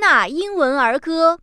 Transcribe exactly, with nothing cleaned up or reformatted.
纳英文儿歌。